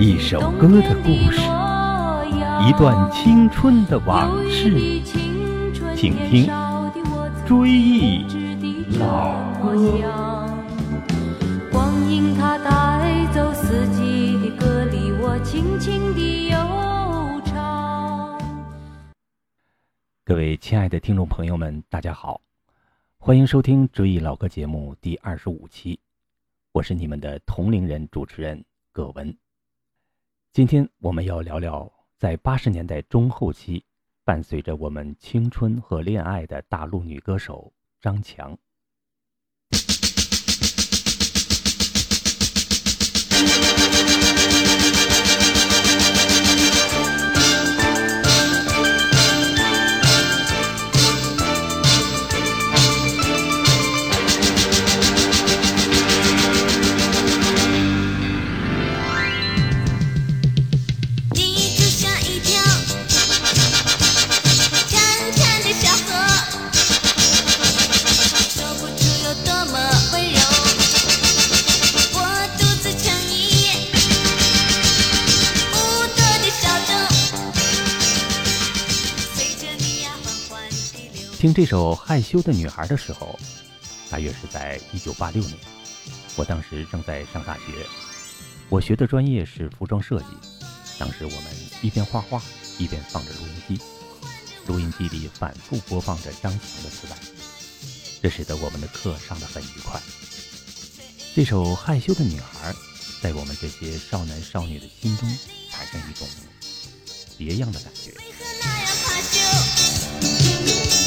一首歌的故事，一段青春的往事，请听《追忆老歌》。光阴它带走四季的歌里，我轻轻地悠唱。各位亲爱的听众朋友们，大家好，欢迎收听《追忆老歌》节目第25期，我是你们的同龄人主持人葛文。今天我们要聊聊在80年代中后期伴随着我们青春和恋爱的大陆女歌手张强。听这首《害羞的女孩》的时候，大约是在1986年，我当时正在上大学，我学的专业是服装设计。当时我们一边画画，一边放着录音机里反复播放着张强的磁带，这使得我们的课上得很愉快。这首《害羞的女孩》在我们这些少男少女的心中产生一种别样的感觉。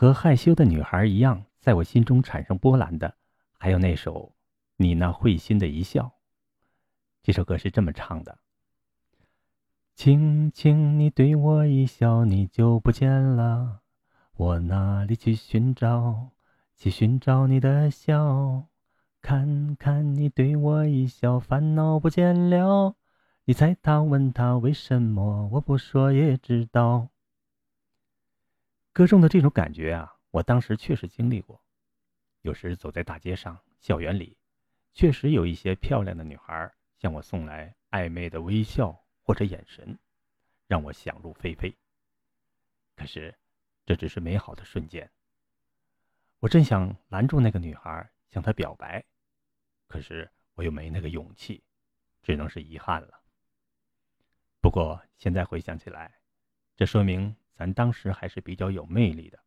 和《害羞的女孩》一样，在我心中产生波澜的还有那首《你那会心的一笑》。这首歌是这么唱的：轻轻你对我一笑，你就不见了，我哪里去寻找，去寻找你的笑，看看你对我一笑，烦恼不见了，你猜他问他为什么，我不说也知道。歌中的这种感觉啊，我当时确实经历过。有时走在大街上、校园里，确实有一些漂亮的女孩向我送来暧昧的微笑或者眼神，让我想入非非。可是，这只是美好的瞬间。我真想拦住那个女孩，向她表白，可是我又没那个勇气，只能是遗憾了。不过现在回想起来，这说明咱当时还是比较有魅力的。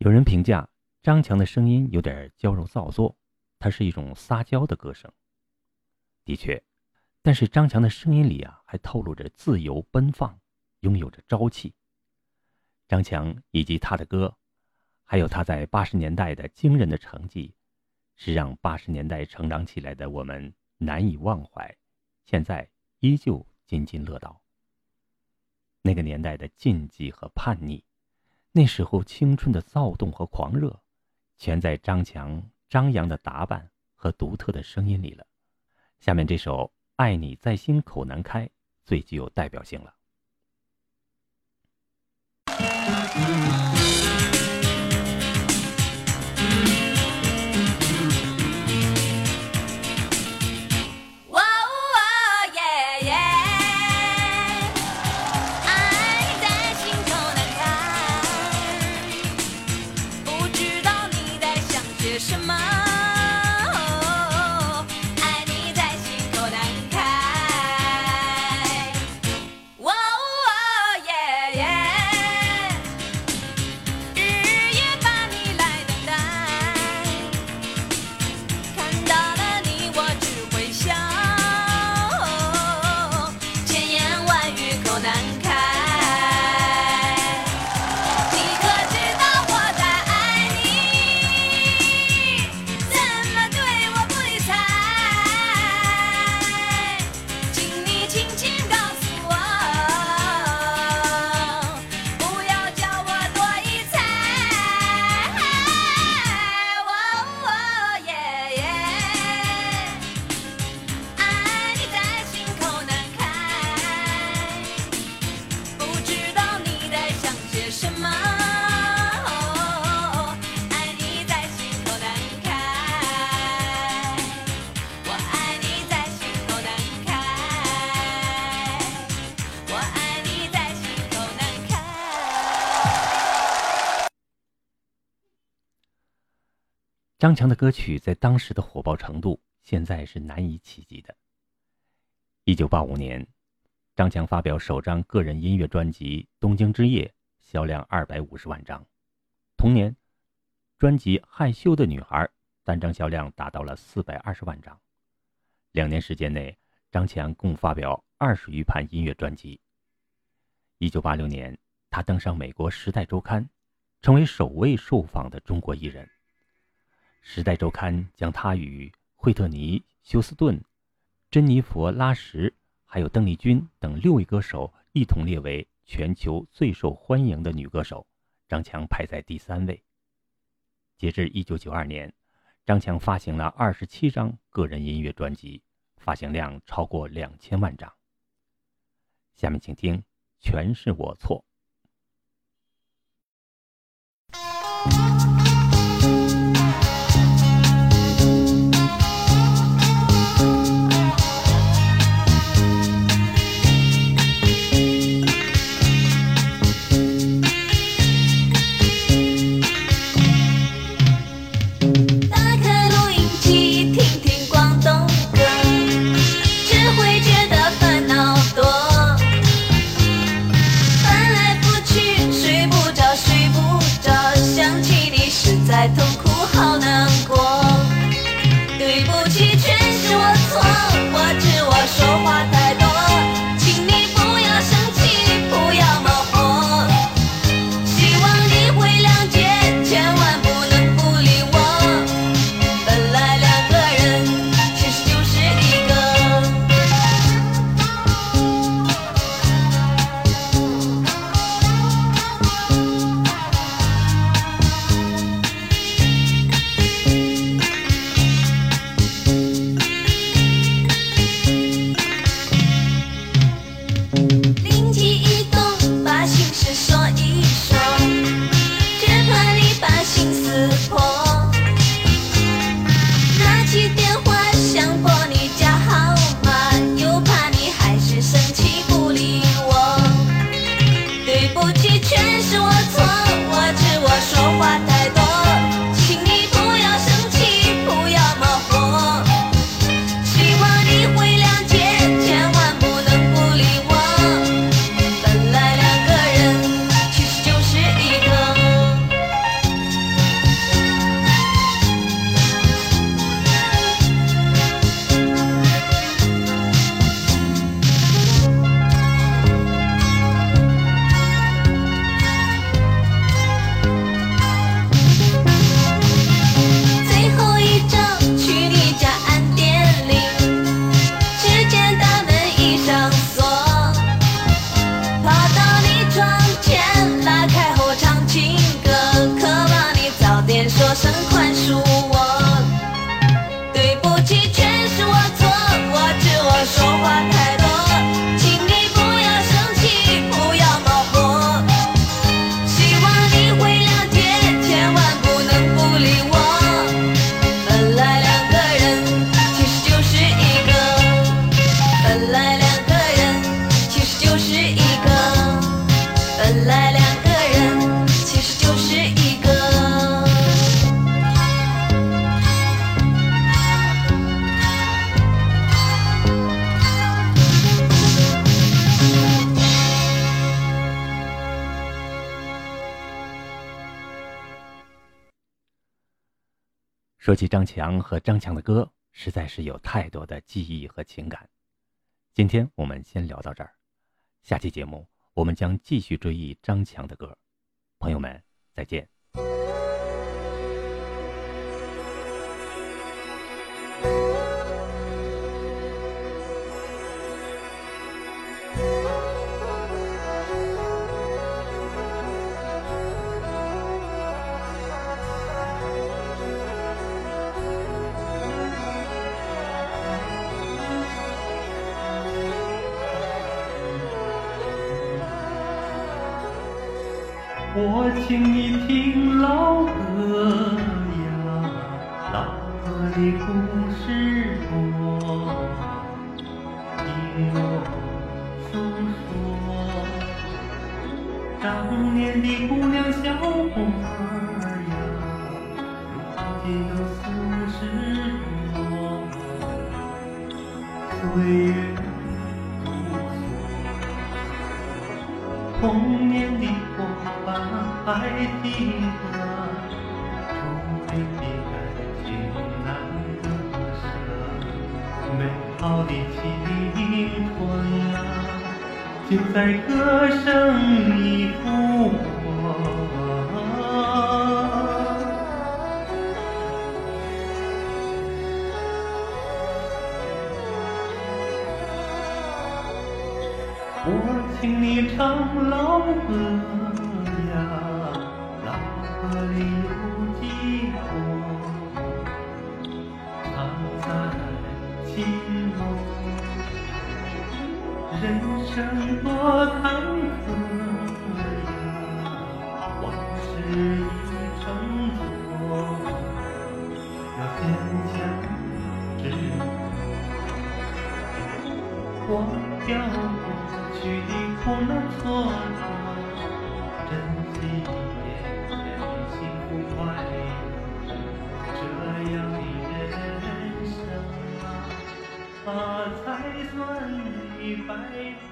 有人评价张强的声音有点娇柔造作，它是一种撒娇的歌声。的确，但是张强的声音里还透露着自由奔放，拥有着朝气。张强以及他的歌，还有他在80年代的惊人的成绩，是让80年代成长起来的我们难以忘怀，现在依旧津津乐道。那个年代的禁忌和叛逆，那时候青春的躁动和狂热，全在张强张扬的打扮和独特的声音里了。下面这首《爱你在心口难开》最具有代表性了。张强的歌曲在当时的火爆程度，现在是难以企及的。1985年，张强发表首张个人音乐专辑《东京之夜》，销量250万张。同年，专辑《害羞的女孩》单张销量达到了420万张。2年时间内，张启安共发表20余盘音乐专辑。1986年，他登上美国《时代周刊》，成为首位受访的中国艺人。《时代周刊》将他与惠特尼·休斯顿、珍妮佛·拉什还有邓丽君等6位歌手一同列为全球最受欢迎的女歌手，张启安排在第3位。截至1992年，张启安发行了27张个人音乐专辑，发行量超过2000万张。下面请听《全是我错》。说起张启安和张强的歌，实在是有太多的记忆和情感。今天我们先聊到这儿，下期节目我们将继续追忆张强的歌。朋友们，再见。我请你听老歌呀，老歌的故事多，听我诉说当年的姑娘小伙呀，如今都40多，岁月如梭，童年的我还记得，从未的感情。就在歌声里复活。我请你唱老歌。人生多坎坷呀，往事已成昨，要坚强执着。忘掉过去的苦难挫折，珍惜眼前的幸福快乐，这样的人生啊，才算。Bye.